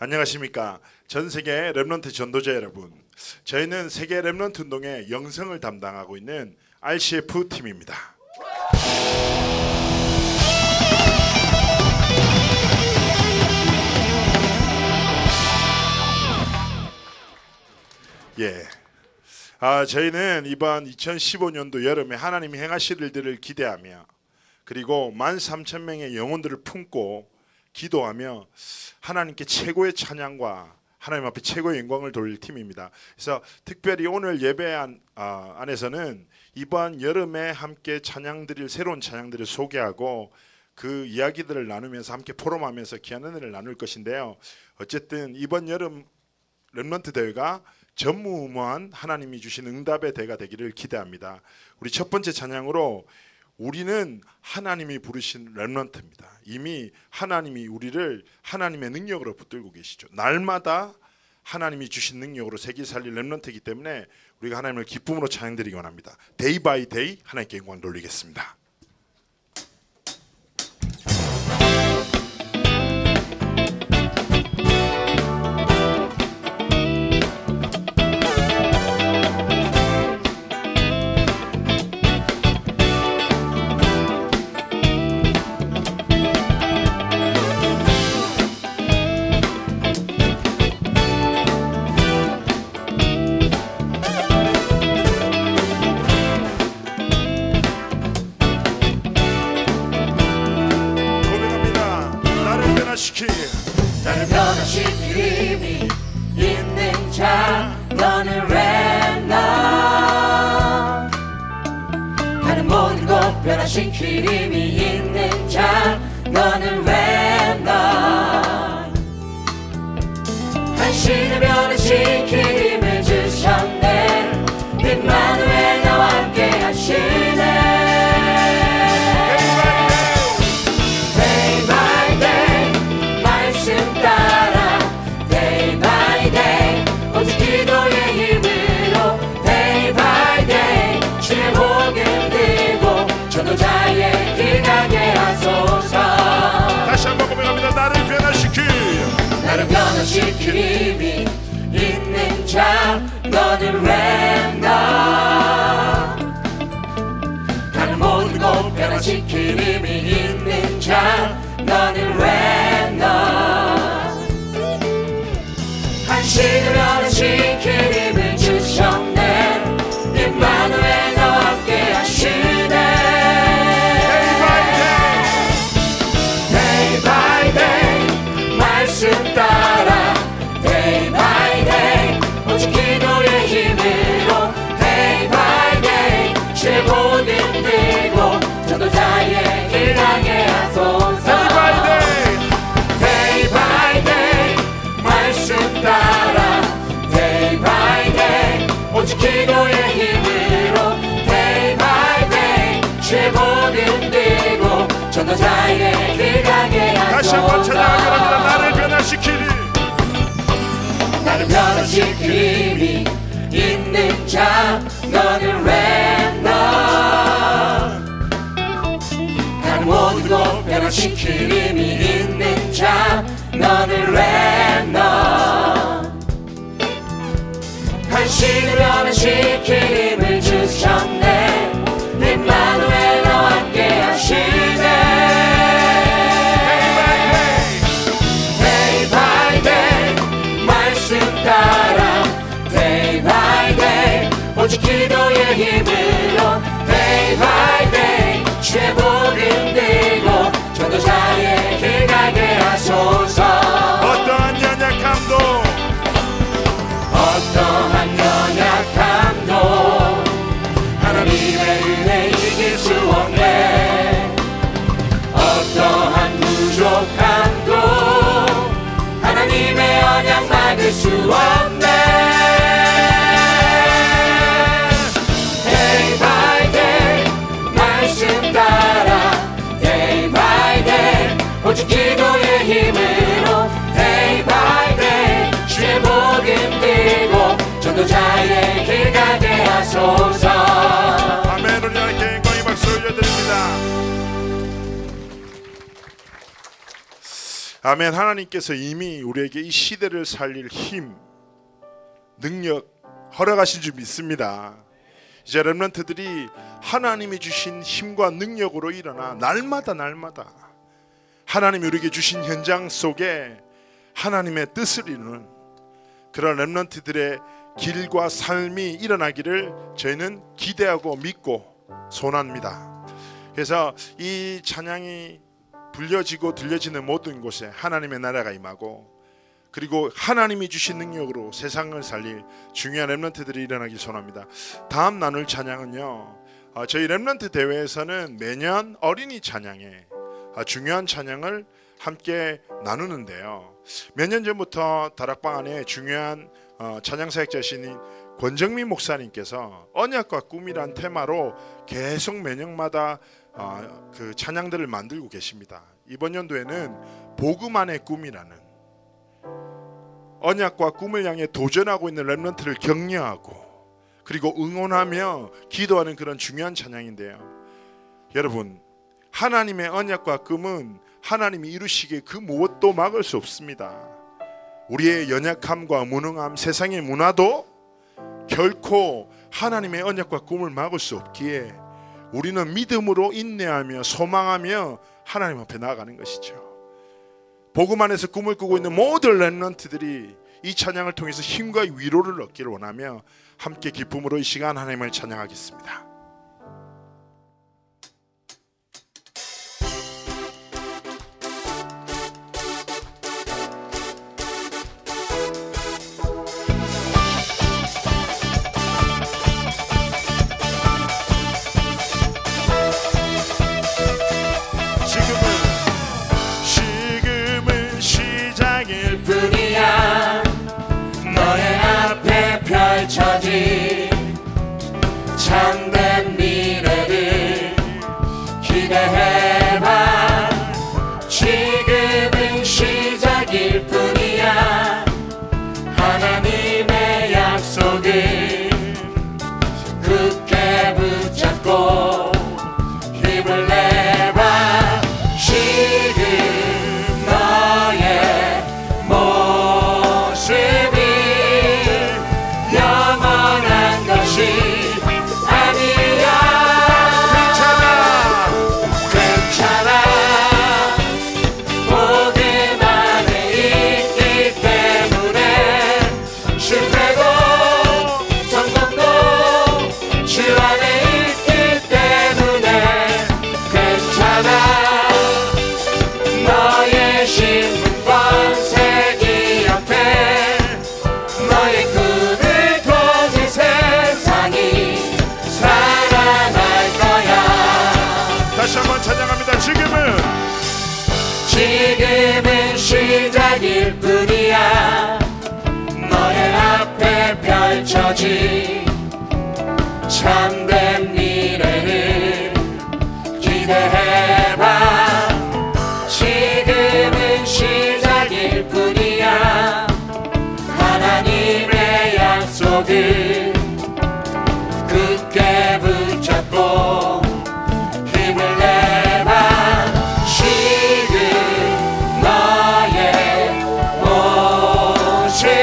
안녕하십니까. 전 세계 렘넌트 전도자 여러분, 저희는 세계 렘넌트 운동의 영성을 담당하고 있는 RCF 팀입니다. 예. 저희는 이번 2015년도 여름에 하나님이 행하실 일들을 기대하며, 그리고 13,000명의 영혼들을 품고 기도하며 하나님께 최고의 찬양과 하나님 앞에 최고의 영광을 돌릴 팀입니다. 그래서 특별히 오늘 예배 안에서는 이번 여름에 함께 찬양드릴 새로운 찬양들을 소개하고 그 이야기들을 나누면서 함께 포럼하면서 귀한 은혜를 나눌 것인데요. 어쨌든 이번 여름 렘넌트 대회가 전무후무한 하나님이 주신 응답의 대가 되기를 기대합니다. 우리 첫 번째 찬양으로 우리는 하나님이 부르신 렘넌트입니다. 이미 하나님이 우리를 하나님의 능력으로 붙들고 계시죠. 날마다 하나님이 주신 능력으로 세계 살릴 렘넌트이기 때문에 우리가 하나님을 기쁨으로 찬양드리기 원합니다. 데이 바이 데이 하나님께 영광 돌리겠습니다. 힘이 있는 자 너는 렘넌 가는 모든 곳 변화시킬 힘이 있는 자 너는 렘넌 한시를 변화시킬 힘을 주셨네 임마누엘 너와 함께 하시네 Day by day 말씀 따라 Day by day 오직 기도의 힘으로 Day by day 최고는 들고 전도자의 길 향해 하소서 Day by day 말씀 따라 Day by day 오직 기도의 힘으로 Day by day 최고는 들고 전도자의 길 향해 하소서 다시 한번 찾아가라 나를 변화시키리 나를 변화시킬 힘이 있는 자 너는 렘넌 나를 모든 곳 변화시킬 힘이 있는 자 너는 렘넌 한시를 변화시킬 힘을 주셨네 임마누엘 너와 함께 하시네 Day by day 오직 기도의 힘으로 Day by day 최고를 들고 전도자의 길 가게 하소서 어떠한 연약함도 하나님의 은혜 이길 수 없네 어떠한 부족함도 하나님의 언약 막을 수 없네 오직 기도의 힘으로 Day by day 주의 복음 들고 전도자의 길 가게 하소서 아멘. 우리 하나님께 영광의 박수 올려드립니다. 아멘. 하나님께서 이미 우리에게 이 시대를 살릴 힘, 능력 허락하신 줄 믿습니다. 이제 렘넌트들이 하나님이 주신 힘과 능력으로 일어나 날마다 하나님이 우리에게 주신 현장 속에 하나님의 뜻을 이루는 그런 렘넌트들의 길과 삶이 일어나기를 저희는 기대하고 믿고 소원합니다. 그래서 이 찬양이 불려지고 들려지는 모든 곳에 하나님의 나라가 임하고, 그리고 하나님이 주신 능력으로 세상을 살릴 중요한 렘넌트들이 일어나길 소원합니다. 다음 나눌 찬양은요, 저희 렘넌트 대회에서는 매년 어린이 찬양에 중요한 찬양을 함께 나누는데요, 몇 년 전부터 다락방 안에 중요한 찬양 사역자신 권정민 목사님께서 언약과 꿈이란 테마로 계속 매년마다 그 찬양들을 만들고 계십니다. 이번 연도에는 복음 안의 꿈이라는, 언약과 꿈을 향해 도전하고 있는 렘넌트를 격려하고 그리고 응원하며 기도하는 그런 중요한 찬양인데요, 여러분 하나님의 언약과 꿈은 하나님이 이루시기에 그 무엇도 막을 수 없습니다. 우리의 연약함과 무능함, 세상의 문화도 결코 하나님의 언약과 꿈을 막을 수 없기에 우리는 믿음으로 인내하며 소망하며 하나님 앞에 나아가는 것이죠. 복음 안에서 꿈을 꾸고 있는 모든 렘넌트들이 이 찬양을 통해서 힘과 위로를 얻기를 원하며 함께 기쁨으로 이 시간 하나님을 찬양하겠습니다. 참된 미래를 기대해봐. 지금은 시작일 뿐이야. 하나님의 약속을 굳게 붙잡고 힘을 내봐. 지금 너의 모습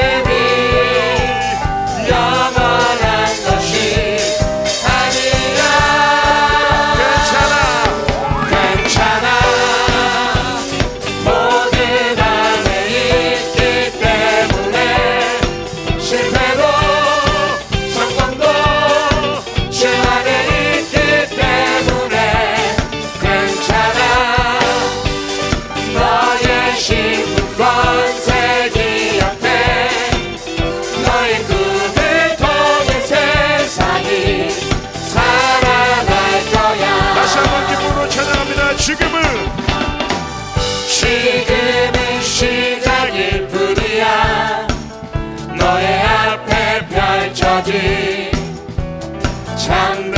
참된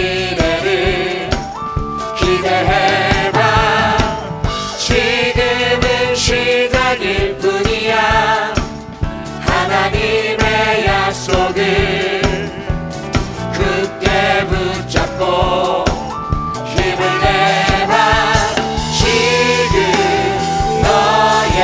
미래를 기대해봐. 지금은 시작일 뿐이야. 하나님의 약속을 굳게 붙잡고 힘을 내봐. 지금 너의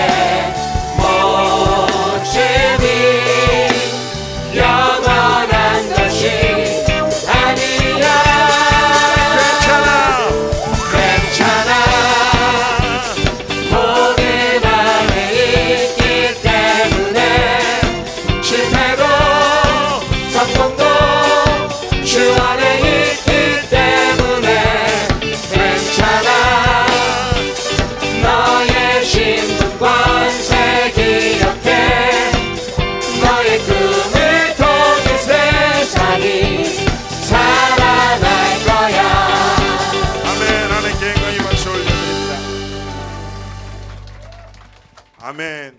아멘.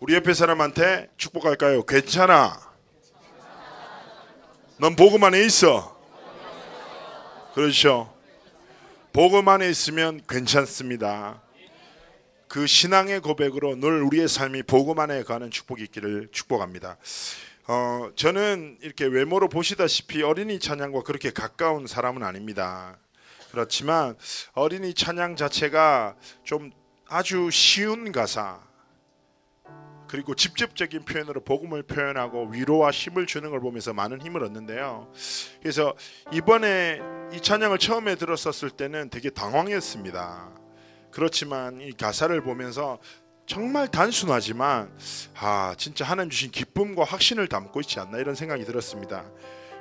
우리 옆에 사람한테 축복할까요? 괜찮아. 넌 복음 안에 있어. 그렇죠. 복음 안에 있으면 괜찮습니다. 그 신앙의 고백으로 늘 우리의 삶이 복음 안에 가는 축복이 있기를 축복합니다. 저는 이렇게 외모로 보시다시피 어린이 찬양과 그렇게 가까운 사람은 아닙니다. 그렇지만 어린이 찬양 자체가 좀 아주 쉬운 가사 그리고 직접적인 표현으로 복음을 표현하고 위로와 힘을 주는 걸 보면서 많은 힘을 얻는데요. 그래서 이번에 이 찬양을 처음에 들었었을 때는 되게 당황했습니다. 그렇지만 이 가사를 보면서 정말 단순하지만 진짜 하나님 주신 기쁨과 확신을 담고 있지 않나 이런 생각이 들었습니다.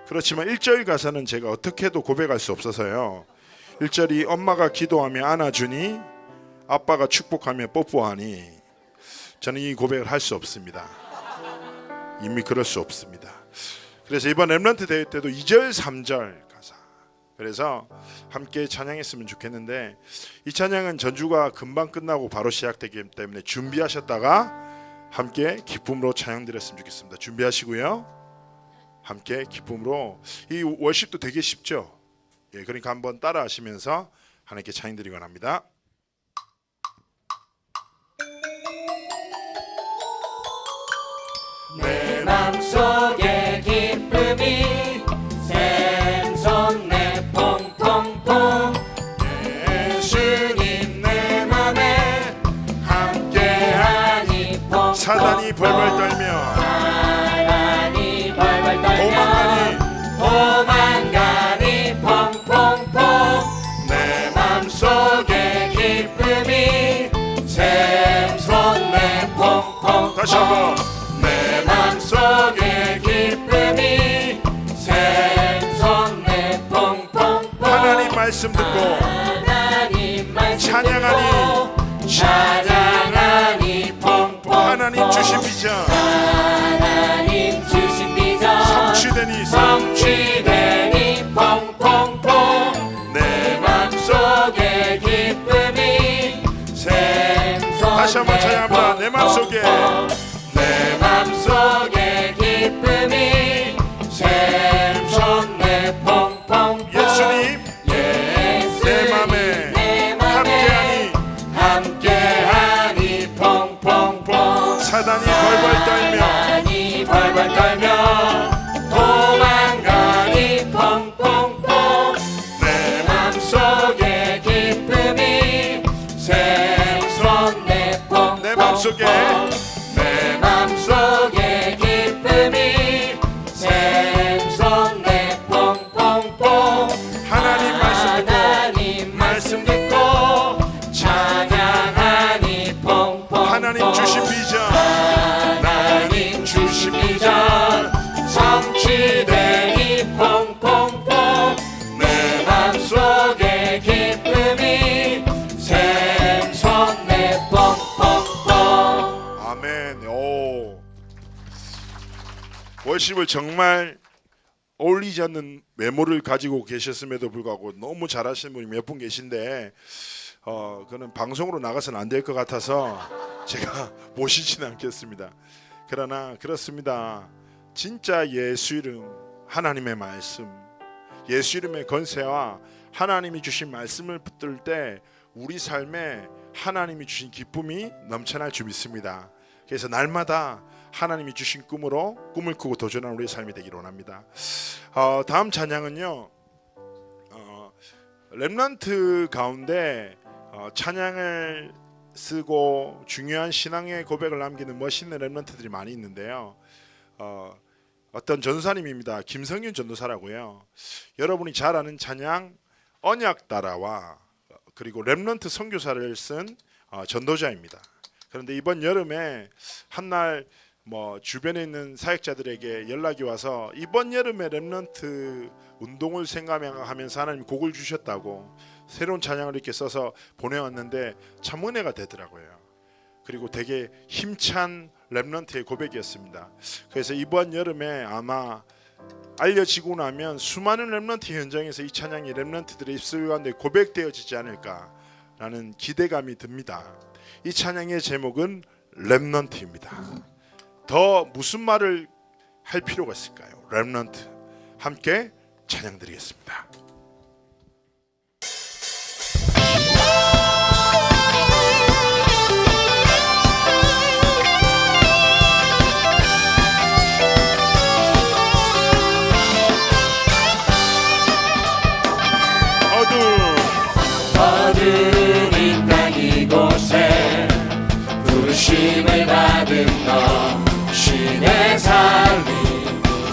그렇지만 1절 가사는 제가 어떻게 해도 고백할 수 없어서요. 1절이 엄마가 기도하며 안아주니 아빠가 축복하며 뽀뽀하니 저는 이 고백을 할 수 없습니다. 이미 그럴 수 없습니다. 그래서 이번 렘넌트 대회 때도 2절 3절 가사 그래서 함께 찬양했으면 좋겠는데 이 찬양은 전주가 금방 끝나고 바로 시작되기 때문에 준비하셨다가 함께 기쁨으로 찬양드렸으면 좋겠습니다. 준비하시고요 함께 기쁨으로. 이 워십도 되게 쉽죠. 예, 그러니까 한번 따라 하시면서 하나님께 찬양드리기 원합니다. 내 맘속에 기쁨이 샘솟네 퐁퐁퐁 예수님 내 맘에 함께하니 퐁퐁퐁 사단이 벌벌 떨며 도망가니 퐁퐁퐁 내 맘속에 기쁨이 샘솟네 퐁퐁퐁 다시 한번 속에 기쁨이 샘솟네 퐁퐁퐁 하나님 말씀 듣고 하나님 말씀 찬양하니 퐁퐁 하나님 주신 비전 성취되니 퐁퐁퐁 내 맘속에 기쁨이 샘솟네 다시 한번 찬양합니다. 내 맘속에 내 맘속에 기쁨이 샘솟네 퐁퐁퐁 예수님 내 맘에 함께하니 퐁퐁퐁 사단이 벌벌 떨며 도망가니 퐁퐁퐁 내 맘속에 기쁨이 샘솟네 퐁퐁퐁 내 맘속에 기쁨이 샘솟네 퐁퐁퐁 하나님 말씀 듣고 찬양하니 퐁퐁퐁 하나님 주신 비전 성취되니 퐁퐁퐁 내 맘속에 기쁨이 샘솟네 퐁퐁퐁 아멘. 오 월십을 정말 어울리지 않는 외모를 가지고 계셨음에도 불구하고 너무 잘하시는 분이 몇 분 계신데 그는 방송으로 나가서는 안 될 것 같아서 제가 모시지는 않겠습니다. 그러나 그렇습니다. 진짜 예수 이름 하나님의 말씀 예수 이름의 권세와 하나님이 주신 말씀을 붙들 때 우리 삶에 하나님이 주신 기쁨이 넘쳐날 줄 믿습니다. 그래서 날마다 하나님이 주신 꿈으로 꿈을 꾸고 도전하는 우리의 삶이 되기를 원합니다. 다음 찬양은요 렘넌트 가운데 찬양을 쓰고 중요한 신앙의 고백을 남기는 멋있는 렘넌트들이 많이 있는데요. 어떤 전도사님입니다. 김성윤 전도사라고요. 여러분이 잘 아는 찬양 언약따라와 그리고 렘넌트 선교사를 쓴 전도자입니다. 그런데 이번 여름에 한날 주변에 있는 사역자들에게 연락이 와서 이번 여름에 렘넌트 운동을 생각하면서 하나님 곡을 주셨다고 새로운 찬양을 이렇게 써서 보내왔는데 참 은혜가 되더라고요. 그리고 되게 힘찬 렘넌트의 고백이었습니다. 그래서 이번 여름에 아마 알려지고 나면 수많은 렘넌트 현장에서 이 찬양이 렘넌트들의 입술과 고백되어지지 않을까라는 기대감이 듭니다. 이 찬양의 제목은 렘넌트입니다. 더 무슨 말을 할 필요가 있을까요? 렘넌트 함께 찬양 드리겠습니다. 어두운 이 땅 이곳에 부르심을 받은 너 신의 삶이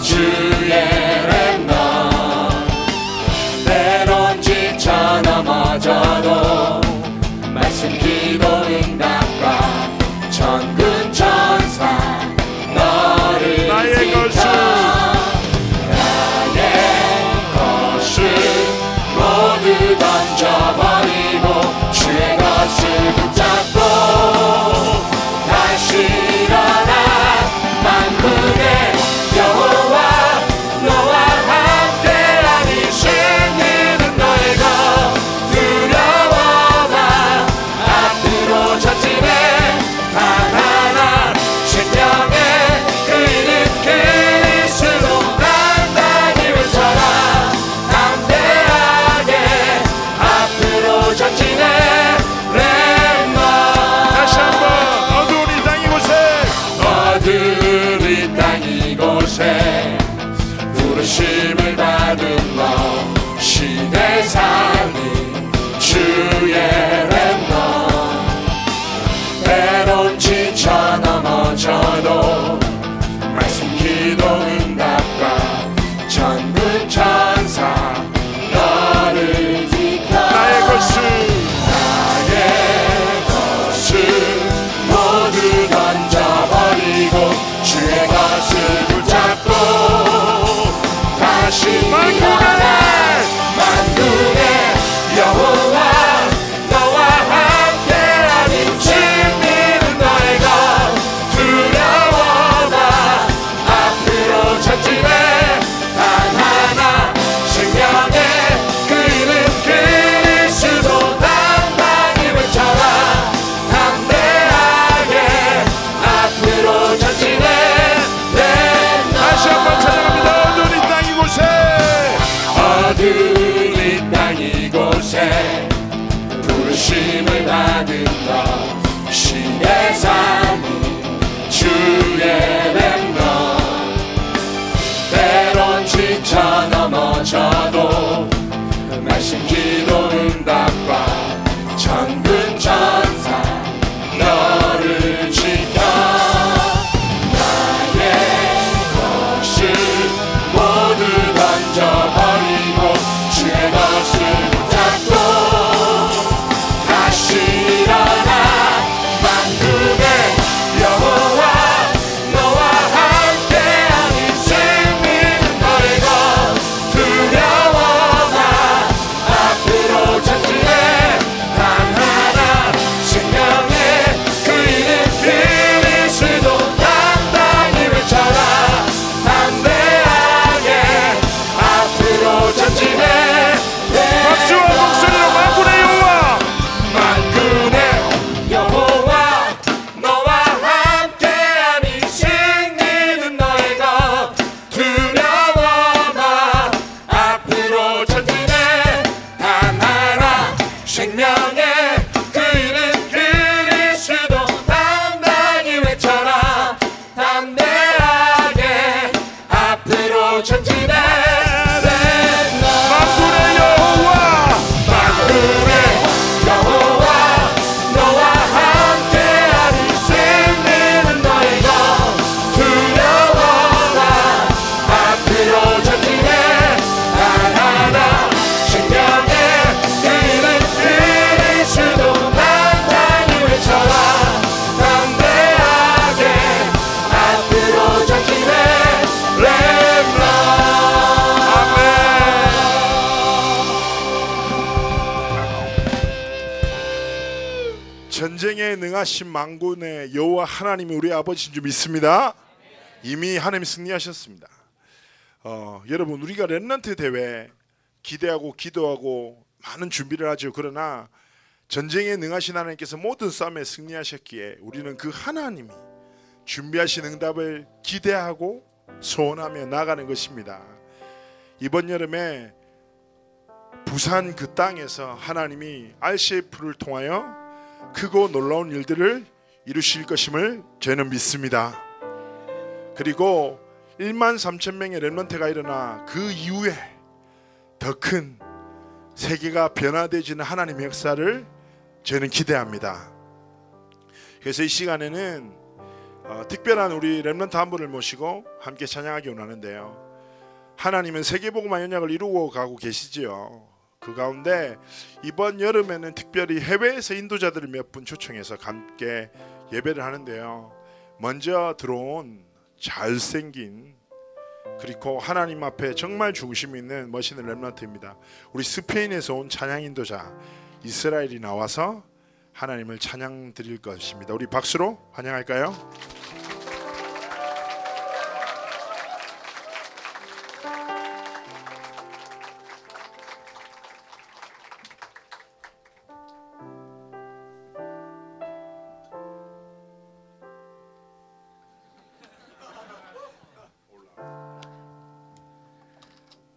주의 렘넌트. 때론 지쳐 넘어져도 말씀 기도 응답과 천군 천사 너를 나의 걸수 던져버리고 주의 것을 붙잡고 다시 일어나 만군의 여호와 너와 함께하니 생기는 너의 것 두려워라. 앞으로 전진해 단 하나 생명의 의는 그리스로 단단히 외쳐라. 전진해 렘넌트. 다시 한번 어두운 이 땅 이곳에 어두운 이 땅 이곳에 부르심을 받은 너 신의 삶이 주의 렘넌트. 때론 지쳐 넘어져도 말씀 기도 응답과 천군 천사 너를 나의 것을 모두 던져버리고 주의 것을 붙잡고 다시 일어나 만군의 여호와 너와 함께하니 주님은 너의 것 두려워라. 앞으로 전진해 단 하나 생명의 어두운 이 땅 이곳에 부르심을 받은 너 신의 삶이 주의 렘넌트. 때론 지쳐 넘어져도 말씀 기도 응답과 천군 천사 너를 지켜 나의 것을 모두 던져버리고 주의 것을 붙잡고 다시 일어나 만군의 여호와 너와 함께하니 생기는 너의 것 두려워라. 앞으로 전진해 단 하나 생명의 그 이름 그리스도 당당히 외쳐라. 담대하게 앞으로 전진해 능하신 만군의 여호와 하나님이 우리 아버지인 줄 믿습니다. 이미 하나님 승리하셨습니다. 여러분 우리가 렘넌트 대회 기대하고 기도하고 많은 준비를 하죠. 그러나 전쟁에 능하신 하나님께서 모든 싸움에 승리하셨기에 우리는 그 하나님이 준비하신 응답을 기대하고 소원하며 나가는 것입니다. 이번 여름에 부산 그 땅에서 하나님이 RCF를 통하여 크고 놀라운 일들을 이루실 것임을 저희는 믿습니다. 그리고 13,000명의 렘넌트가 일어나 그 이후에 더 큰 세계가 변화되어지는 하나님의 역사를 저희는 기대합니다. 그래서 이 시간에는 특별한 우리 렘넌트 한 분을 모시고 함께 찬양하기 원하는데요. 하나님은 세계복음화 연약을 이루고 가고 계시지요. 그 가운데 이번 여름에는 특별히 해외에서 인도자들을 몇 분 초청해서 함께 예배를 하는데요. 먼저 들어온 잘생긴 그리고 하나님 앞에 정말 중심이 있는 멋있는 렘넌트입니다. 우리 스페인에서 온 찬양 인도자 이스라엘이 나와서 하나님을 찬양 드릴 것입니다. 우리 박수로 환영할까요?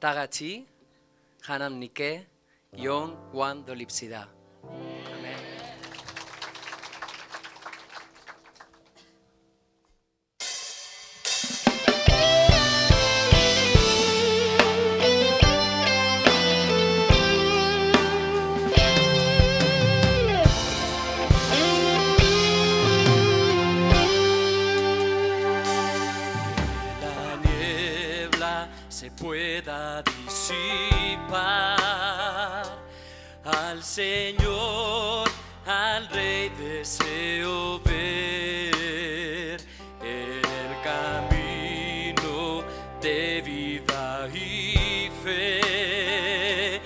다같이 하나님께 영광 돌립시다. 아멘. Señor, al Rey deseo ver el camino de vida y fe.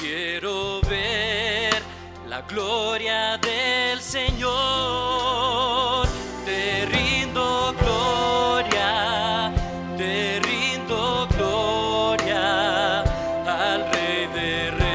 Quiero ver la gloria del Señor. Te rindo gloria, te rindo gloria al Rey de Reyes.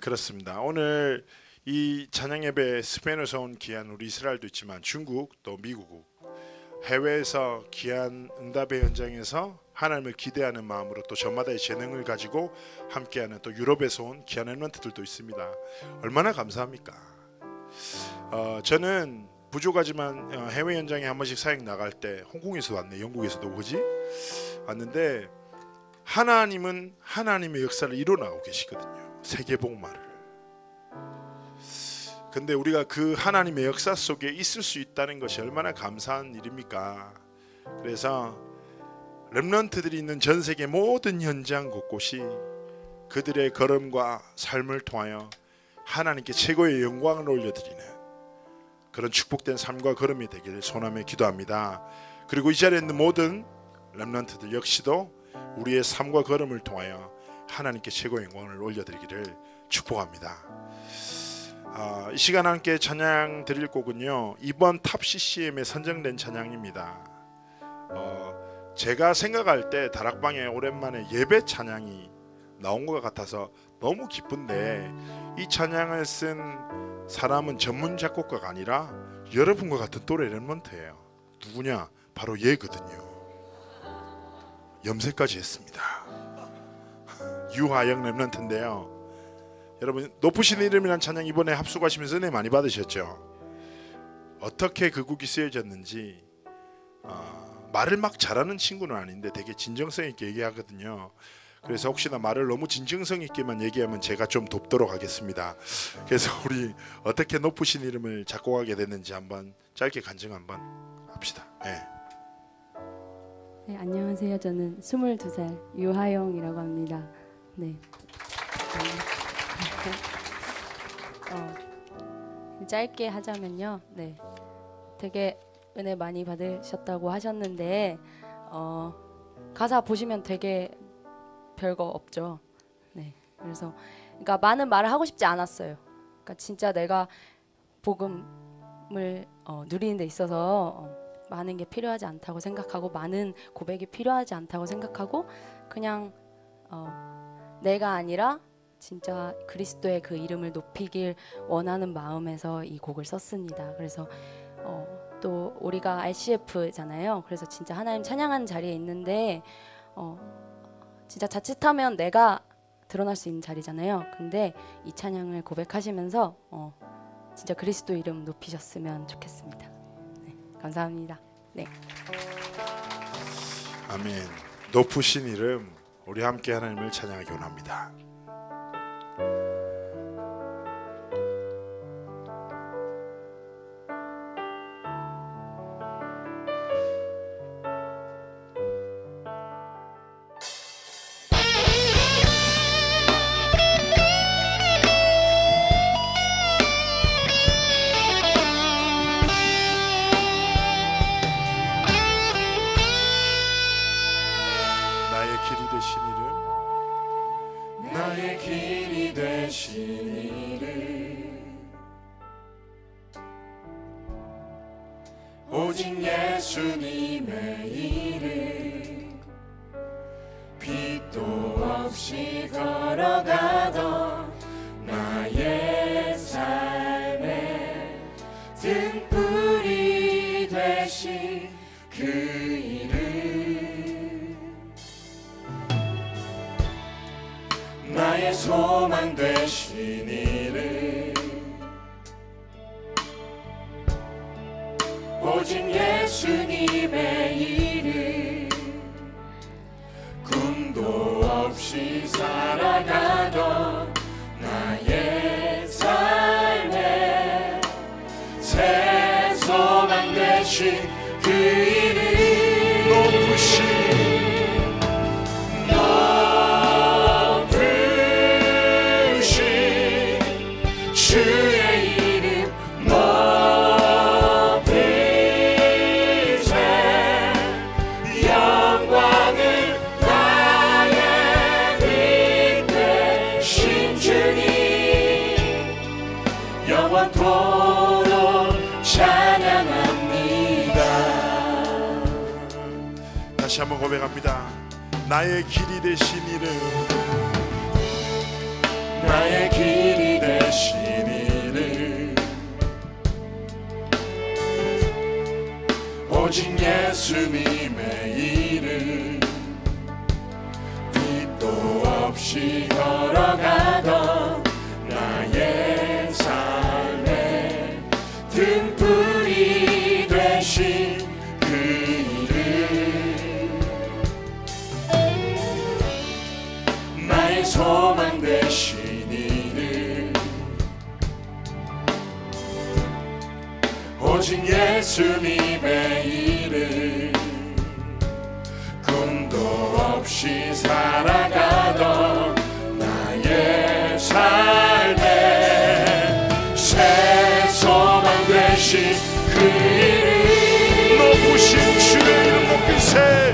그렇습니다. 오늘 이 찬양 예배 스페인에서 온 귀한 우리 이스라엘도 있지만 중국 또 미국 해외에서 귀한 응답의 현장에서 하나님을 기대하는 마음으로 또 저마다의 재능을 가지고 함께하는 또 유럽에서 온 귀한 렘넌트들도 있습니다. 얼마나 감사합니까? 저는 부족하지만 해외 현장에 한 번씩 사역 나갈 때 홍콩에서도 왔네, 영국에서도, 그지? 왔는데 하나님은 하나님의 역사를 이뤄나가고 계시거든요. 세계복음화를. 근데 우리가 그 하나님의 역사 속에 있을 수 있다는 것이 얼마나 감사한 일입니까? 그래서 렘넌트들이 있는 전 세계 모든 현장 곳곳이 그들의 걸음과 삶을 통하여 하나님께 최고의 영광을 올려드리는 그런 축복된 삶과 걸음이 되기를 소원하며 기도합니다. 그리고 이 자리에 있는 모든 렘넌트들 역시도 우리의 삶과 걸음을 통하여 하나님께 최고의 영광을 올려드리기를 축복합니다. 이 시간 함께 찬양 드릴 곡은요, 이번 탑 CCM에 선정된 찬양입니다. 제가 생각할 때 다락방에 오랜만에 예배 찬양이 나온 것 같아서 너무 기쁜데, 이 찬양을 쓴 사람은 전문 작곡가가 아니라 여러분과 같은 또래 렘넌트예요. 누구냐? 바로 얘거든요. 염색까지 했습니다. 유하영 렘넌트인데요. 여러분, 높으신 이름이란 찬양 이번에 합숙하시면서 은혜 많이 받으셨죠? 어떻게 그 곡이 쓰여졌는지, 말을 막 잘하는 친구는 아닌데 되게 진정성 있게 얘기하거든요. 그래서 혹시나 말을 너무 진정성 있게만 얘기하면 제가 좀 돕도록 하겠습니다. 그래서 우리 어떻게 높으신 이름을 작곡하게 됐는지 한번 짧게 간증 한번 합시다. 네. 네, 안녕하세요. 저는 22살 유하영이라고 합니다. 네. 짧게 하자면요, 네, 되게 은혜 많이 받으셨다고 하셨는데 가사 보시면 되게 별거 없죠. 네, 그래서 그러니까 많은 말을 하고 싶지 않았어요. 그러니까 진짜 내가 복음을 누리는 데 있어서 많은 게 필요하지 않다고 생각하고, 많은 고백이 필요하지 않다고 생각하고, 그냥 내가 아니라 진짜 그리스도의 그 이름을 높이길 원하는 마음에서 이 곡을 썼습니다. 그래서 또 우리가 RCF잖아요. 그래서 진짜 하나님 찬양하는 자리에 있는데 진짜 자칫하면 내가 드러날 수 있는 자리잖아요. 근데 이 찬양을 고백하시면서 진짜 그리스도 이름 높이셨으면 좋겠습니다. 네, 감사합니다. 네. 아멘. 높으신 이름, 우리 함께 하나님을 찬양하기 원합니다. 오직 예수님의 이름. 꿈도 없이 살아가던 나의 삶에 새 소망 되신 그 이름, 높으신 주의 이름, 높은 새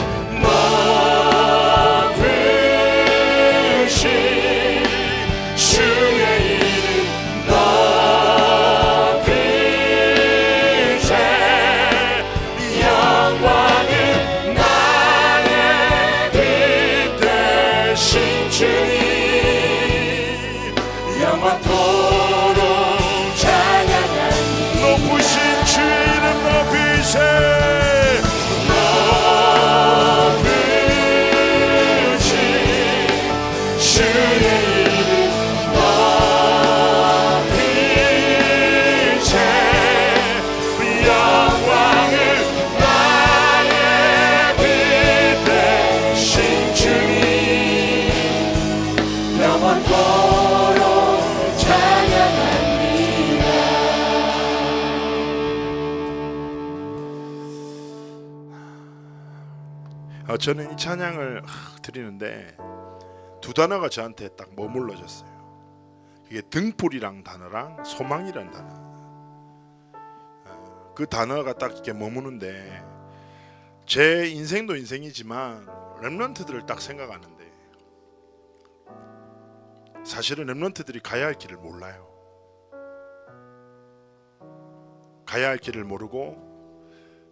저는 이 찬양을 드리는데 두 단어가 저한테 딱 머물러졌어요. 이게 등불이랑 단어랑 소망이라는 단어, 그 단어가 딱 이렇게 머무는데 제 인생도 인생이지만 렘넌트들을 딱 생각하는데 사실은 렘넌트들이 가야 할 길을 몰라요. 가야 할 길을 모르고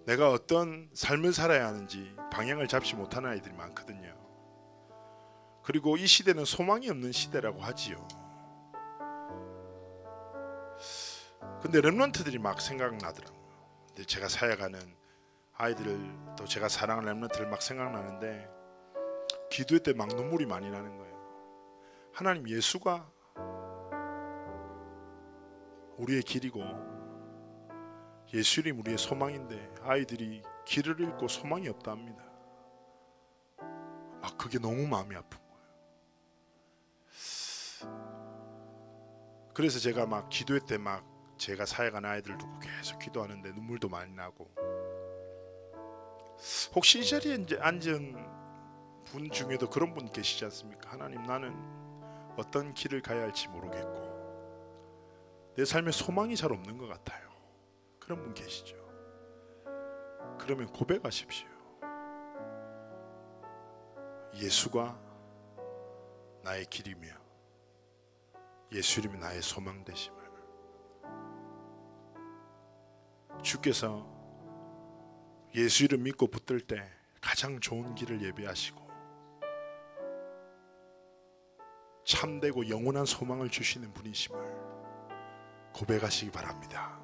내가 어떤 삶을 살아야 하는지 방향을 잡지 못하는 아이들이 많거든요. 그리고 이 시대는 소망이 없는 시대라고 하지요. 근데 렘넌트들이 막 생각나더라고요. 근데 제가 사역하는 아이들을, 또 제가 사랑하는 렘넌트를 막 생각나는데 기도할 때 막 눈물이 많이 나는 거예요. 하나님, 예수가 우리의 길이고 예수님 우리의 소망인데 아이들이 길을 잃고 소망이 없다 합니다. 아, 그게 너무 마음이 아픈 거예요. 그래서 제가 막 기도회 때 막 제가 사역하는 아이들 두고 계속 기도하는데 눈물도 많이 나고, 혹시 이 자리에 이제 앉은 분 중에도 그런 분 계시지 않습니까? 하나님, 나는 어떤 길을 가야 할지 모르겠고 내 삶에 소망이 잘 없는 것 같아요. 그런 분 계시죠? 그러면 고백하십시오. 예수가 나의 길이며 예수님이 나의 소망 되심을, 주께서 예수 이름 믿고 붙들 때 가장 좋은 길을 예비하시고 참되고 영원한 소망을 주시는 분이심을 고백하시기 바랍니다.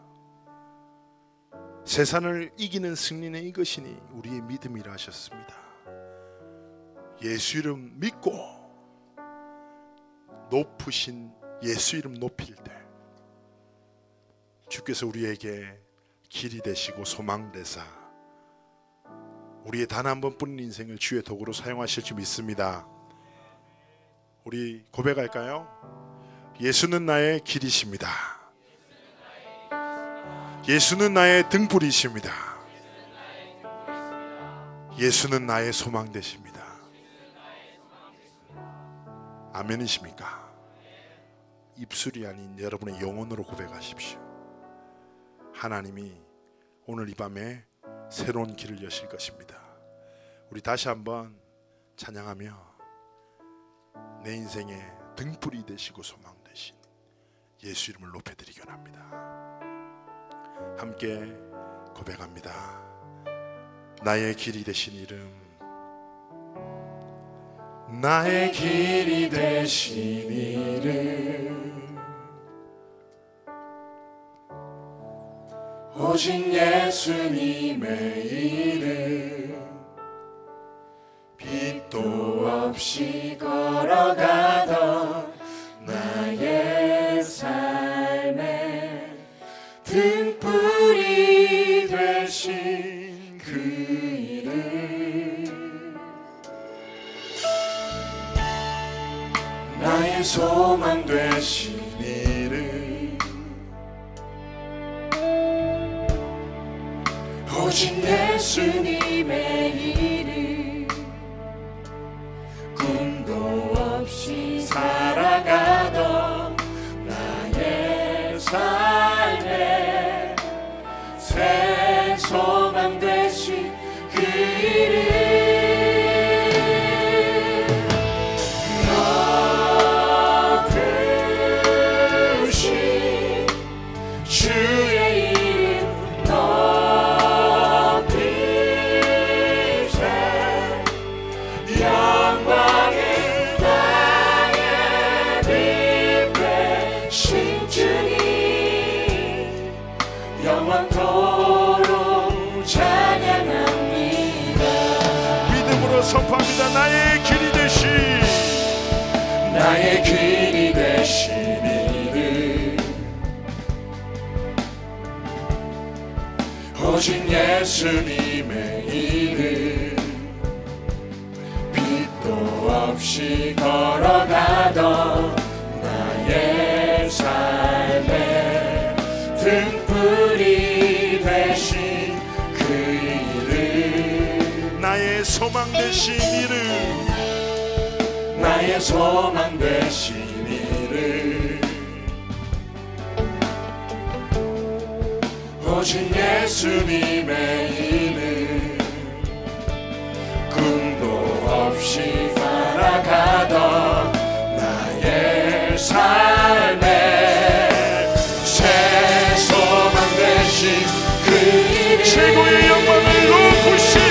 세상을 이기는 승리는 이것이니 우리의 믿음이라 하셨습니다. 예수 이름 믿고 높으신 예수 이름 높일 때 주께서 우리에게 길이 되시고 소망 되사 우리의 단 한 번뿐인 인생을 주의 도구로 사용하실 줄 믿습니다. 우리 고백할까요? 예수는 나의 길이십니다. 예수는 나의 등불이십니다. 예수는 나의 소망 되십니다. 아멘이십니까? 입술이 아닌 여러분의 영혼으로 고백하십시오. 하나님이 오늘 이 밤에 새로운 길을 여실 것입니다. 우리 다시 한번 찬양하며 내 인생의 등불이 되시고 소망 되신 예수 이름을 높여드리기 원합니다. 함께 고백합니다. 나의 길이 되신 이름, 나의 길이 되신 이름, 오직 예수님의 이름, 빛도 없이 걸어가던 나의 삶에 등불이 되신 그 이름, 나의 소망 되신 이름, 오직 예수님의 이름 꿈도 없이 살아가던 나의 삶에 새 소망 되신 그 이름 선포합니다. 나의 길이 되신 나의 길이 되신 이름 오직 예수님의 이름 빛도 없이 걸어가던 나의 삶에 등불이 되신 그 이름 나의 소망 되신 이름 나의 소망 되신 이름 오직 예수님의 이름 꿈도 없이 살아가던 나의 삶에 새 소망 되신 그 이름 최고의 영광을 높으신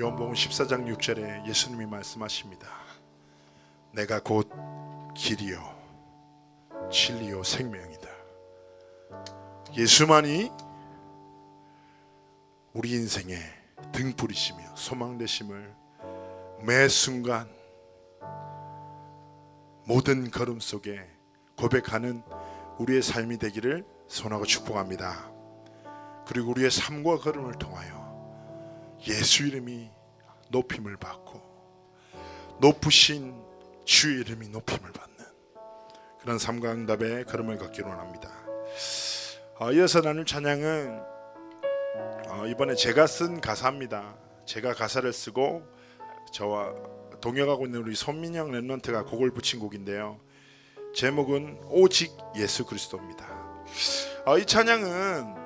요한복음 14장 6절에 예수님이 말씀하십니다. 내가 곧 길이요 진리요 생명이다. 예수만이 우리 인생의 등불이시며 소망되심을 매 순간 모든 걸음 속에 고백하는 우리의 삶이 되기를 소원하고 축복합니다. 그리고 우리의 삶과 걸음을 통하여 예수 이름이 높임을 받고 높으신 주의 이름이 높임을 받는 그런 삶과 응답의 걸음을 걷기를 원합니다. 이어서 나눌 찬양은 이번에 제가 쓴 가사입니다. 제가 가사를 쓰고 저와 동역하고 있는 우리 손민영 랩런트가 곡을 붙인 곡인데요. 제목은 오직 예수 그리스도입니다. 이 찬양은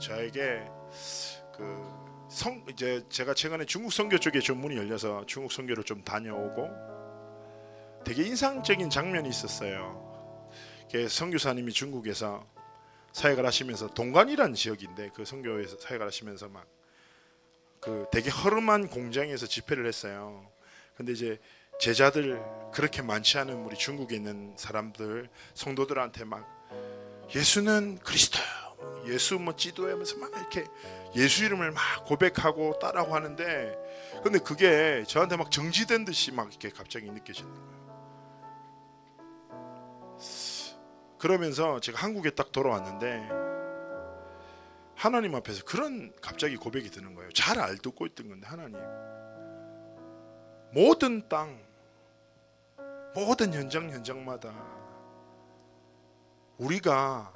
저에게 이제 제가 최근에 중국 선교 쪽에 좀 문이 열려서 중국 선교를 좀 다녀오고 되게 인상적인 장면이 있었어요. 선교사님이 중국에서 사역을 하시면서 동간이라는 지역인데 그 선교에서 사역을 하시면서 막 그 되게 허름한 공장에서 집회를 했어요. 근데 이제 제자들 그렇게 많지 않은 우리 중국에 있는 사람들 성도들한테 막 예수는 그리스도요, 예수 뭐 지도하면서 막 이렇게 예수 이름을 막 고백하고 따라고 하는데, 근데 그게 저한테 막 정지된 듯이 막 이렇게 갑자기 느껴지는 거예요. 그러면서 제가 한국에 딱 돌아왔는데 하나님 앞에서 그런 갑자기 고백이 드는 거예요. 잘 안 듣고 있던 건데, 하나님, 모든 땅 모든 현장마다 우리가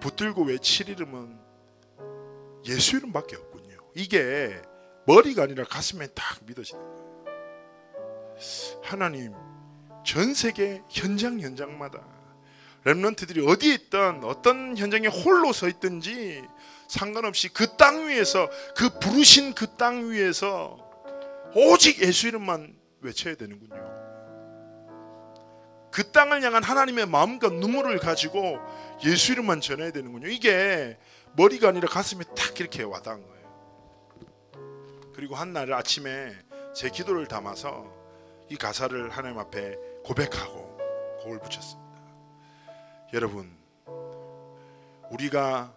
붙들고 외칠 이름은 예수 이름밖에 없군요. 이게 머리가 아니라 가슴에 딱 믿어지는 거예요. 하나님, 전 세계 현장마다 렘넌트들이 어디에 있든 어떤 현장에 홀로 서 있든지 상관없이 그 땅 위에서, 그 부르신 그 땅 위에서 오직 예수 이름만 외쳐야 되는군요. 그 땅을 향한 하나님의 마음과 눈물을 가지고 예수 이름만 전해야 되는군요. 이게 머리가 아니라 가슴에 딱 이렇게 와닿은 거예요. 그리고 한날 아침에 제 기도를 담아서 이 가사를 하나님 앞에 고백하고 곡을 붙였습니다. 여러분, 우리가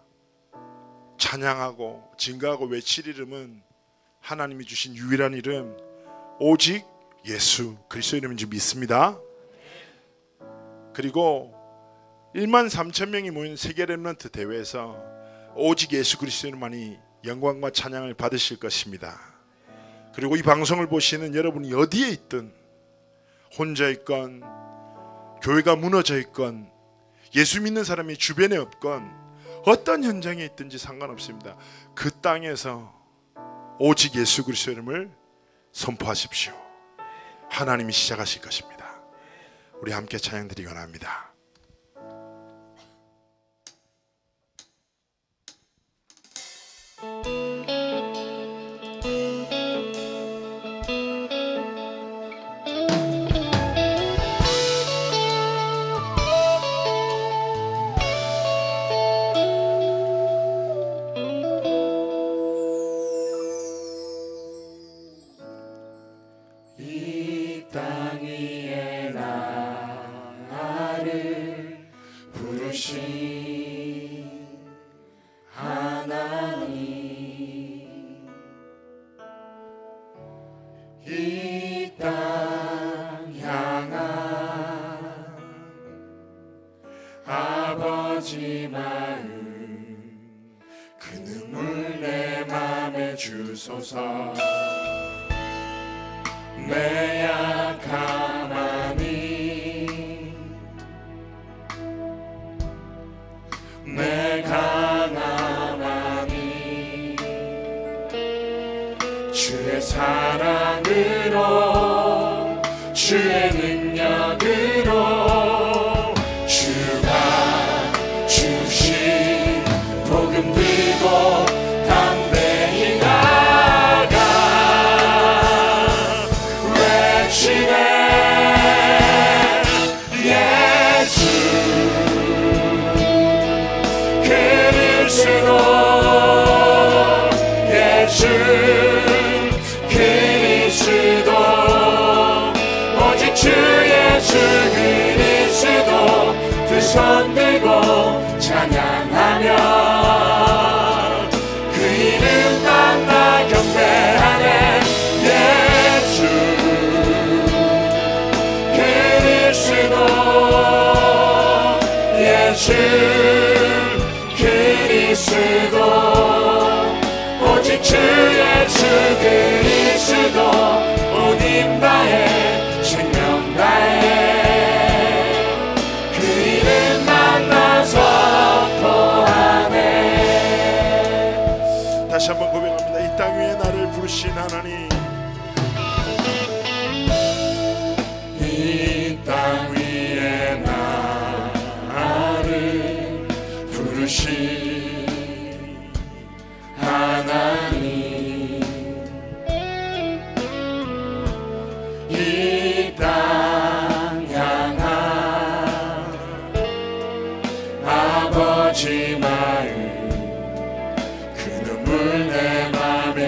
찬양하고 증거하고 외칠 이름은 하나님이 주신 유일한 이름 오직 예수 그리스도 이름인지 믿습니다. 그리고 13,000명이 모인 세계 렘넌트 대회에서 오직 예수 그리스도 이름만이 영광과 찬양을 받으실 것입니다. 그리고 이 방송을 보시는 여러분이 어디에 있든, 혼자 있건 교회가 무너져 있건 예수 믿는 사람이 주변에 없건 어떤 현장에 있든지 상관없습니다. 그 땅에서 오직 예수 그리스도 이름을 선포하십시오. 하나님이 시작하실 것입니다. 우리 함께 찬양드리기 원합니다.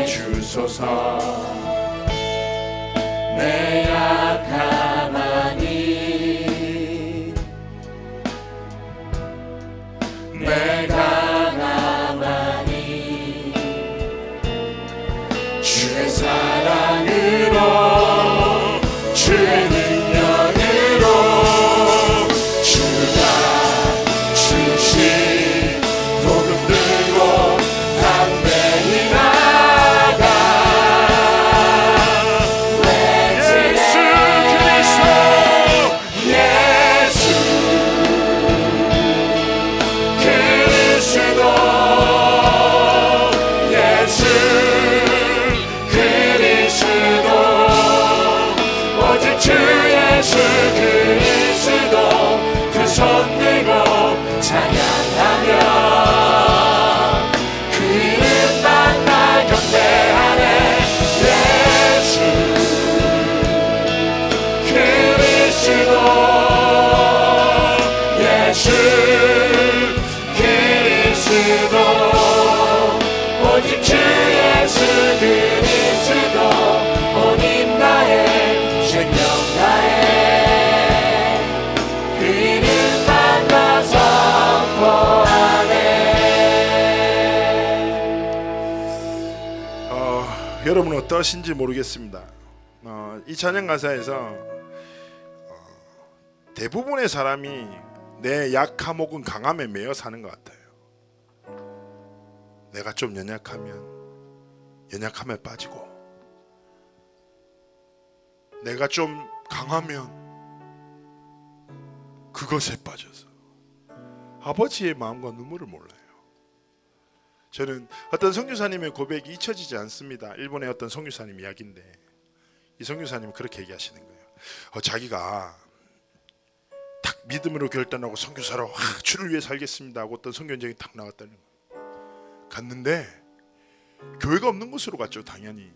주 주소서. 내 약함하니 내 강함하니 주의 사랑으로 주의 능력으로 주가 주신 복음 들고 담대히 나 여러분 어떠신지 모르겠습니다. 이 찬양 가사에서 대부분의 사람이 내 약함 혹은 강함에 매여 사는 것 같아요. 내가 좀 연약하면 연약함에 빠지고, 내가 좀 강하면 그것에 빠져서 아버지의 마음과 눈물을 몰라요. 저는 어떤 성교사님의 고백이 잊혀지지 않습니다. 일본의 어떤 성교사님 이야기인데, 이 성교사님은 그렇게 얘기하시는 거예요. 자기가 딱 믿음으로 결단하고 선교사로 주를 위해 살겠습니다 하고 어떤 선교현장에 딱 나갔다는 거예요. 갔는데 교회가 없는 곳으로 갔죠, 당연히.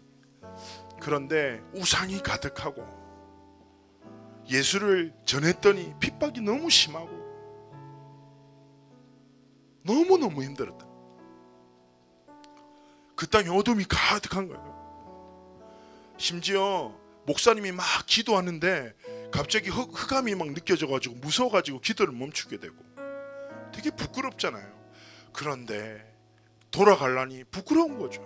그런데 우상이 가득하고 예수를 전했더니 핍박이 너무 심하고 너무너무 힘들었다. 그 땅에 어둠이 가득한 거예요. 심지어 목사님이 막 기도하는데 갑자기 흑암이 막 느껴져가지고 무서워가지고 기도를 멈추게 되고 되게 부끄럽잖아요. 그런데 돌아가려니 부끄러운 거죠.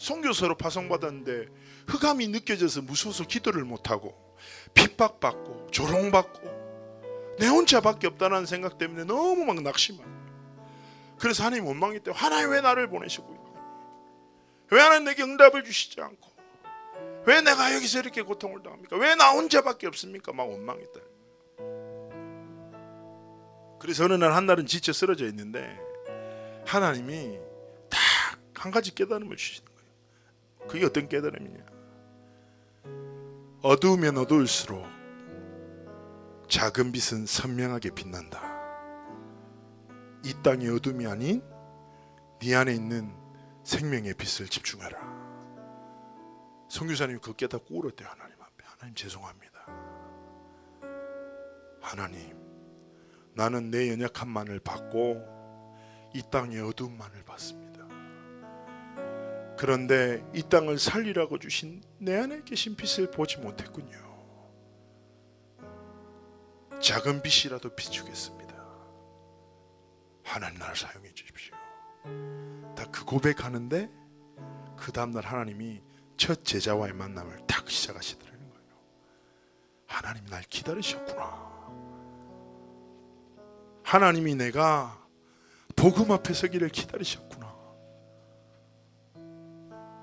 선교사로 파송받았는데 흑암이 느껴져서 무서워서 기도를 못하고 핍박받고 조롱받고 내 혼자밖에 없다는 생각 때문에 너무 막 낙심하고, 그래서 하나님 원망이 때 하나님 왜 나를 보내시고, 왜 하나님 내게 응답을 주시지 않고, 왜 내가 여기서 이렇게 고통을 당합니까, 왜 나 혼자밖에 없습니까, 막 원망했다. 그래서 어느 날 한날은 지쳐 쓰러져 있는데 하나님이 딱 한 가지 깨달음을 주시는 거예요. 그게 어떤 깨달음이냐, 어두우면 어두울수록 작은 빛은 선명하게 빛난다. 이 땅의 어둠이 아닌 네 안에 있는 생명의 빛을 집중하라. 성교사님이 그거 깨닫고 울었대요. 하나님 앞에, 하나님 죄송합니다, 하나님 나는 내 연약함만을 봤고 이 땅의 어둠만을 봤습니다. 그런데 이 땅을 살리라고 주신 내 안에 계신 빛을 보지 못했군요. 작은 빛이라도 비추겠습니다. 하나님 나를 사용해 주십시오. 딱 그 고백하는데 그 다음날 하나님이 첫 제자와의 만남을 딱 시작하시더라는 거예요. 하나님이 날 기다리셨구나. 하나님이 내가 복음 앞에 서기를 기다리셨구나.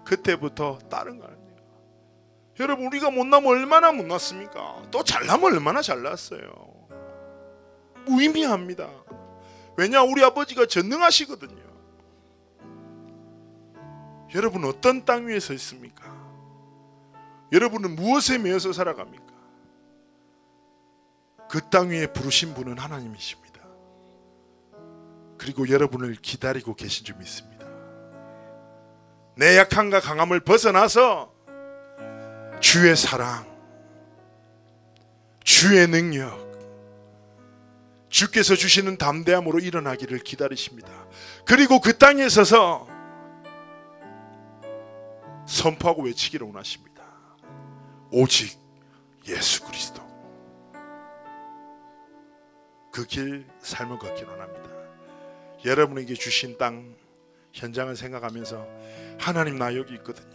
그때부터 다른 거 아니에요. 여러분, 우리가 못나면 얼마나 못났습니까? 또 잘나면 얼마나 잘났어요. 무의미합니다. 왜냐, 우리 아버지가 전능하시거든요. 여러분 어떤 땅 위에 서 있습니까? 여러분은 무엇에 매여서 살아갑니까? 그 땅 위에 부르신 분은 하나님이십니다. 그리고 여러분을 기다리고 계신 줄 믿습니다. 내 약함과 강함을 벗어나서 주의 사랑, 주의 능력, 주께서 주시는 담대함으로 일어나기를 기다리십니다. 그리고 그 땅에 서서 선포하고 외치기를 원하십니다. 오직 예수 그리스도, 그 길 삶을 걷기를 원합니다. 여러분에게 주신 땅 현장을 생각하면서 하나님 나 여기 있거든요.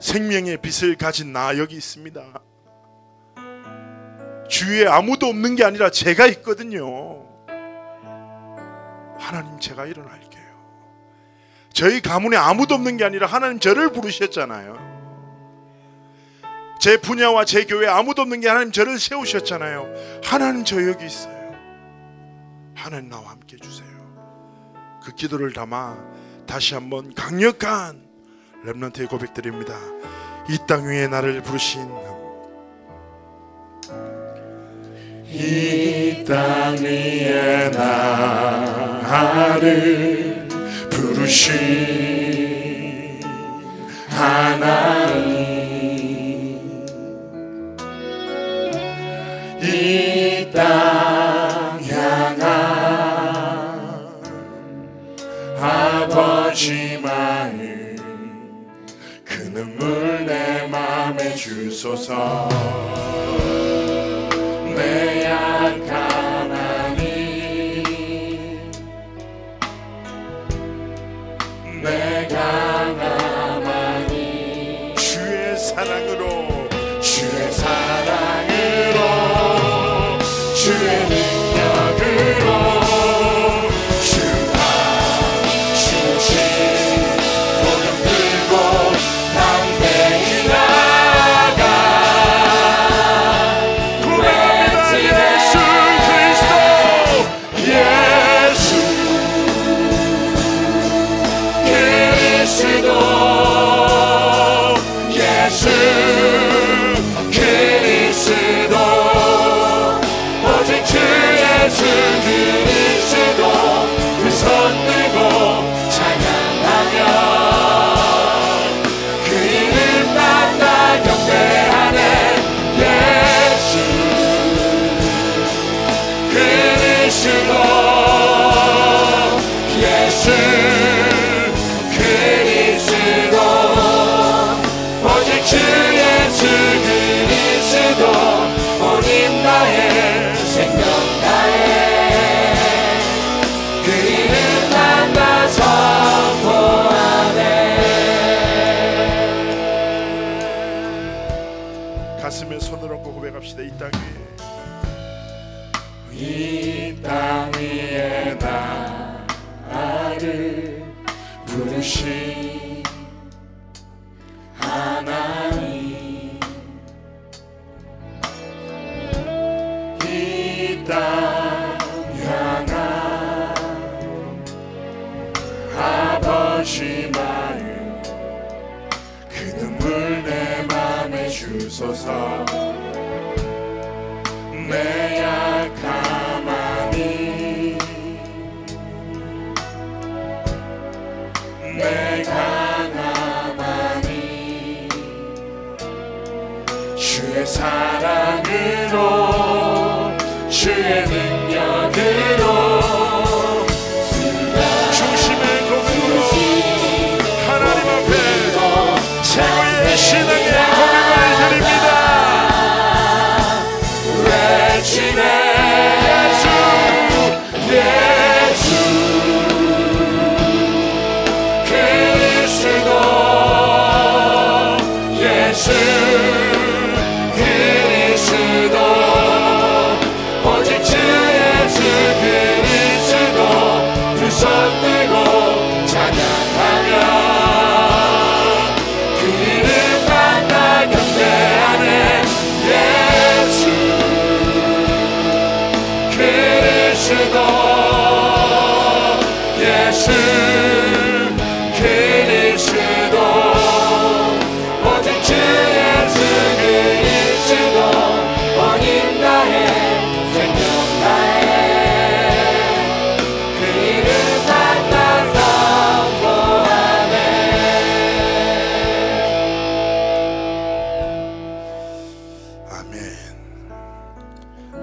생명의 빛을 가진 나 여기 있습니다. 주위에 아무도 없는 게 아니라 제가 있거든요. 하나님 제가 일어날게요. 저희 가문에 아무도 없는 게 아니라 하나님 저를 부르셨잖아요. 제 분야와 제 교회에 아무도 없는 게 하나님 저를 세우셨잖아요. 하나님 저 여기 있어요. 하나님 나와 함께 해주세요. 그 기도를 담아 다시 한번 강력한 렘넌트의 고백드립니다. 이 땅 위에 나를 부르신, 이 땅 위에 나를 부르신 하나님, 이 땅 향한 아버지 마음, 그 눈물 내 맘에 주소서. 내 약한 하나님, 내 강한 하나님, 주의 사랑으로, 주의 사랑으로, 주의 능력으로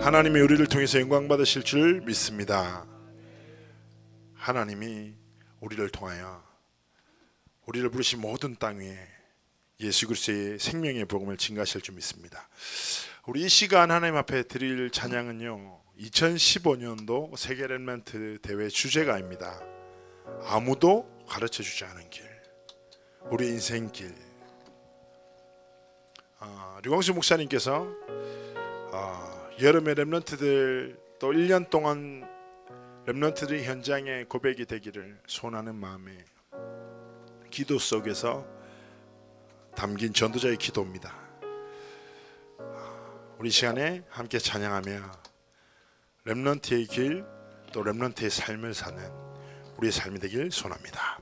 하나님이 우리를 통해서 영광받으실 줄 믿습니다. 하나님이 우리를 통하여 우리를 부르신 모든 땅 위에 예수 그리스도의 생명의 복음을 증가하실 줄 믿습니다. 우리 이 시간 하나님 앞에 드릴 찬양은요, 2015년도 세계 렘넌트 대회 주제가입니다. 아무도 가르쳐주지 않은 길, 우리 인생길. 류광수 목사님께서 여름에 렘넌트들 또 1년 동안 렘넌트들이 현장에 고백이 되기를 소원하는 마음에 기도 속에서 담긴 전도자의 기도입니다. 우리 시간에 함께 찬양하며 렘넌트의 길, 또 렘넌트의 삶을 사는 우리의 삶이 되길 소원합니다.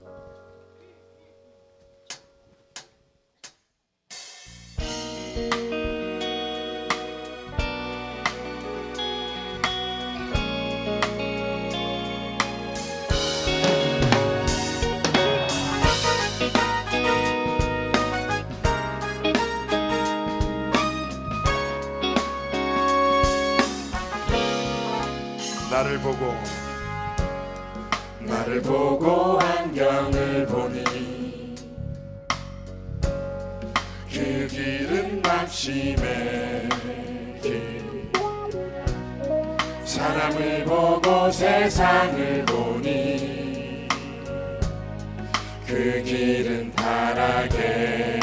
나를 보고 안경을 보니 그 길은 낙심의 길. 사람을 보고 세상을 보니 그 길은 타락의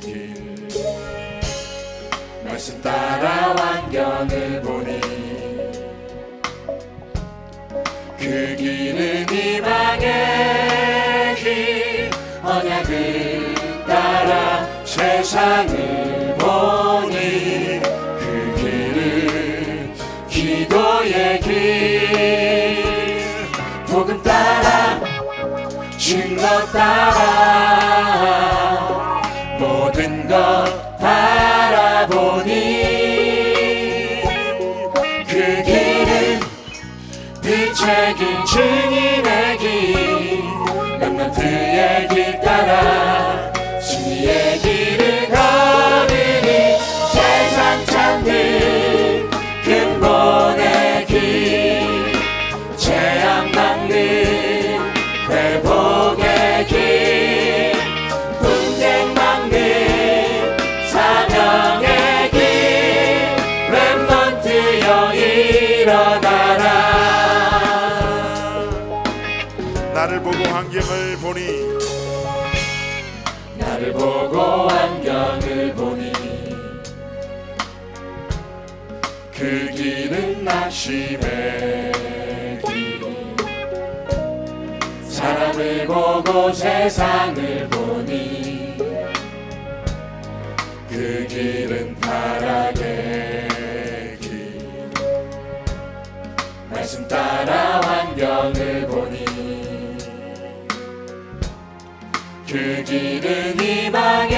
길. 말씀 따라 안경을 보니 그 길은 희망의 길. 언약을 따라 세상을 보니 그 길은 기도의 길. 복음 따라 증거 따라 모든 것 바라보니 그 길은 빛의 길, 증인의 길, 렘넌트의 길 따라 승리의 길을 걸으니 세상 찾는 근본의 길, 재앙 막는 회복의 길, 분쟁 막는 사명의 길. 렘넌트여 일어나라. 나를 보고 안경을 보니 그 길은 낙심의 길. 사람을 보고 세상을 보니 그 길은 타락의 길. 말씀 따라 안경을 보니 그 길은 희망의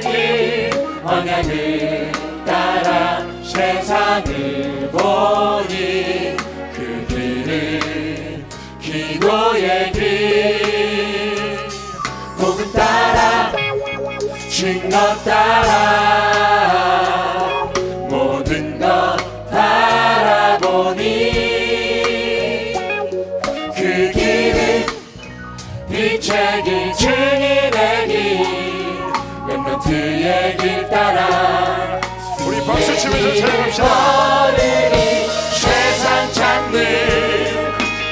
길. 언약을 따라 세상을 보니 그 길은 기도의 길. 복음 따라 증거 따라 모든 것 바라보니 그 길은 빛의 길, 증인의 길, 렘넌트의 길 따라 우리 박수 치면서 찬양합시다. 세상 찾는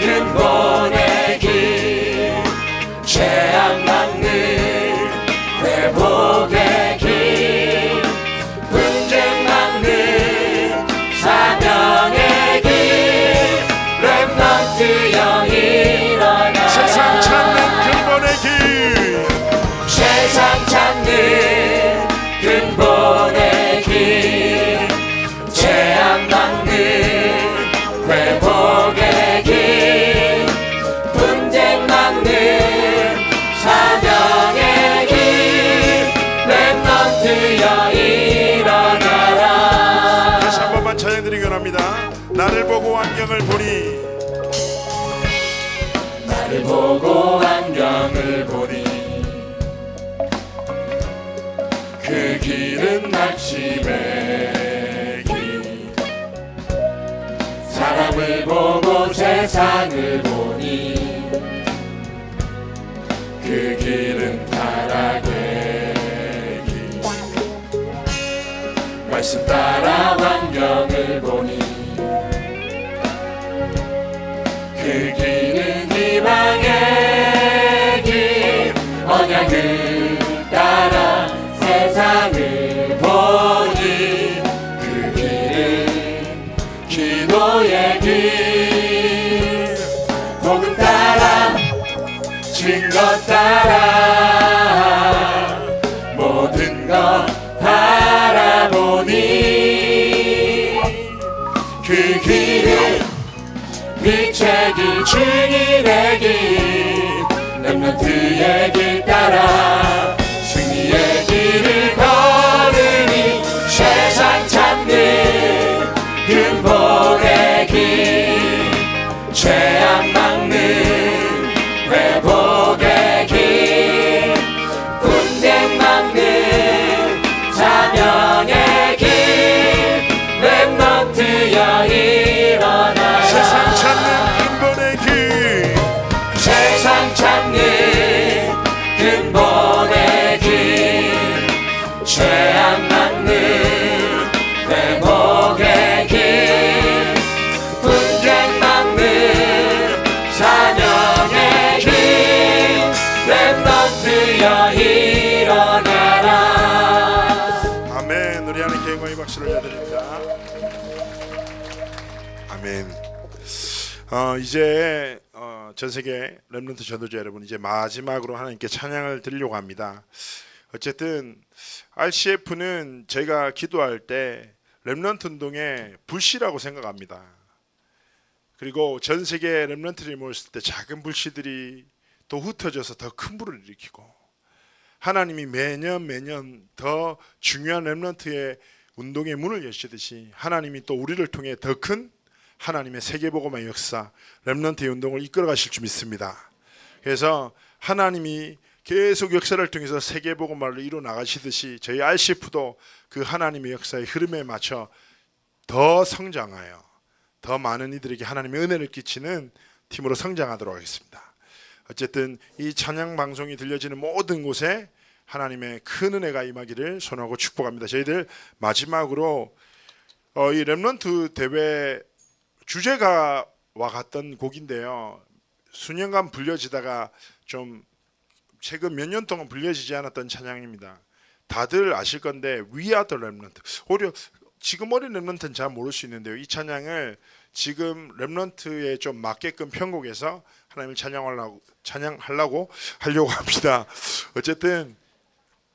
근본의 길, 죄악 막는 회복의 길, 분쟁 막는 사명의 길. 렘넌트여 일어나. 세상 찾는 근본의 길, 죄악 막는 회복의 길, 분쟁 막는 사명의 길. 렘넌트여 일어나라. 다시 한 번만 찬양드리기 원합니다. 나를 보고 안경을 보니, 나를 보고 안경을 보니 그 길은 낙심의 길. 사람을 보고 세상을 보니 그 예수 따라 환경을 보니 그 길은 희망의 길, 언약을 따라 세상을 보니 그 길은 기도의 길, 복음 따라 증거 따라 모든 것 바라보니 그 길은 빛의 길, 주님의 길, 렘넌트의 길 따라 승리의 길을 걸으니 세상 찾는 근본의 길, 죄악 막는 회복의 길, 분쟁 막는 사명의 길, 렘넌트여 일어나 세상 찾는 근본의 길, 세상 찾는 근본의 길, 죄악 막는 회복의 길, 분쟁 막는 사명의 길, 렘넌트여 일어나라. 아멘. 우리 하나님께 영광의 박수를 올려드립니다. 아멘. 이제 전세계 렘넌트 전도자 여러분, 이제 마지막으로 하나님께 찬양을 드리려고 합니다. 어쨌든 RCF는 제가 기도할 때 렘넌트 운동의 불씨라고 생각합니다. 그리고 전세계 렘넌트들이 모였을 때 작은 불씨들이 또 흩어져서 더 큰 불을 일으키고, 하나님이 매년 더 중요한 렘넌트의 운동의 문을 여시듯이 하나님이 또 우리를 통해 더 큰 하나님의 세계복음의 역사, 렘넌트의 운동을 이끌어 가실 줄 믿습니다. 그래서 하나님이 계속 역사를 통해서 세계복음화를 이루어 나가시듯이 저희 RCF도 그 하나님의 역사의 흐름에 맞춰 더 성장하여 더 많은 이들에게 하나님의 은혜를 끼치는 팀으로 성장하도록 하겠습니다. 어쨌든 이 찬양 방송이 들려지는 모든 곳에 하나님의 큰 은혜가 임하기를 소원하고 축복합니다. 저희들 마지막으로 이 렘넌트 대회 주제가 와 갔던 곡인데요, 수년간 불려지다가 좀 최근 몇 년 동안 불려지지 않았던 찬양입니다. 다들 아실 건데 We are the Remnant. 오히려 지금 어린 렘넌트는 잘 모를 수 있는데요, 이 찬양을 지금 렘넌트에 좀 맞게끔 편곡해서 하나님을 찬양하려고 합니다. 어쨌든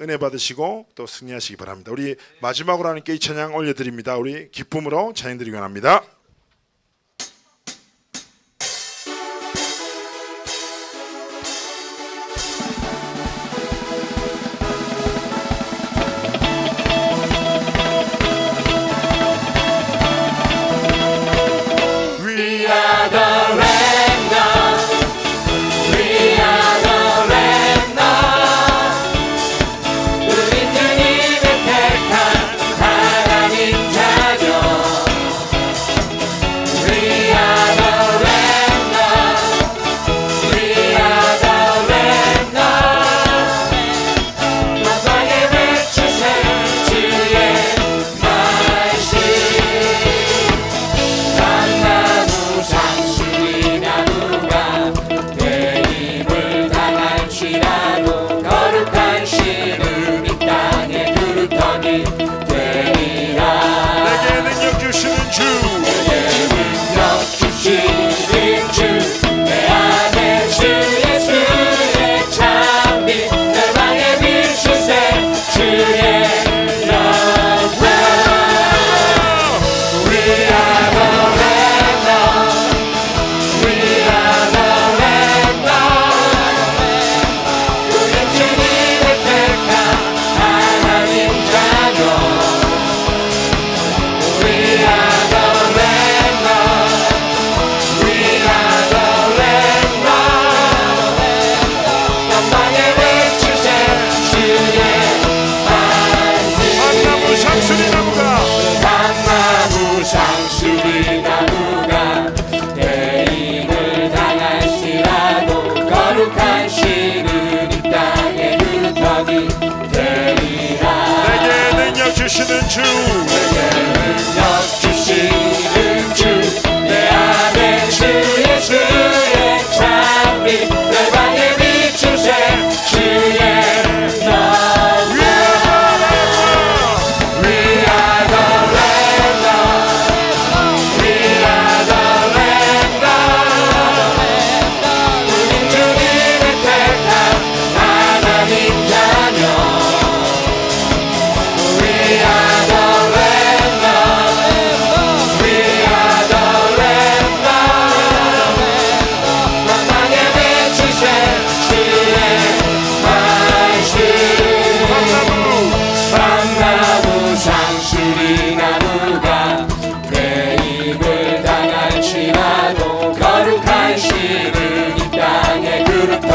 은혜 받으시고 또 승리하시기 바랍니다. 우리 마지막으로 하나님께 이 찬양 올려드립니다. 우리 기쁨으로 찬양드리기 원합니다.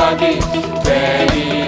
시작이 되리.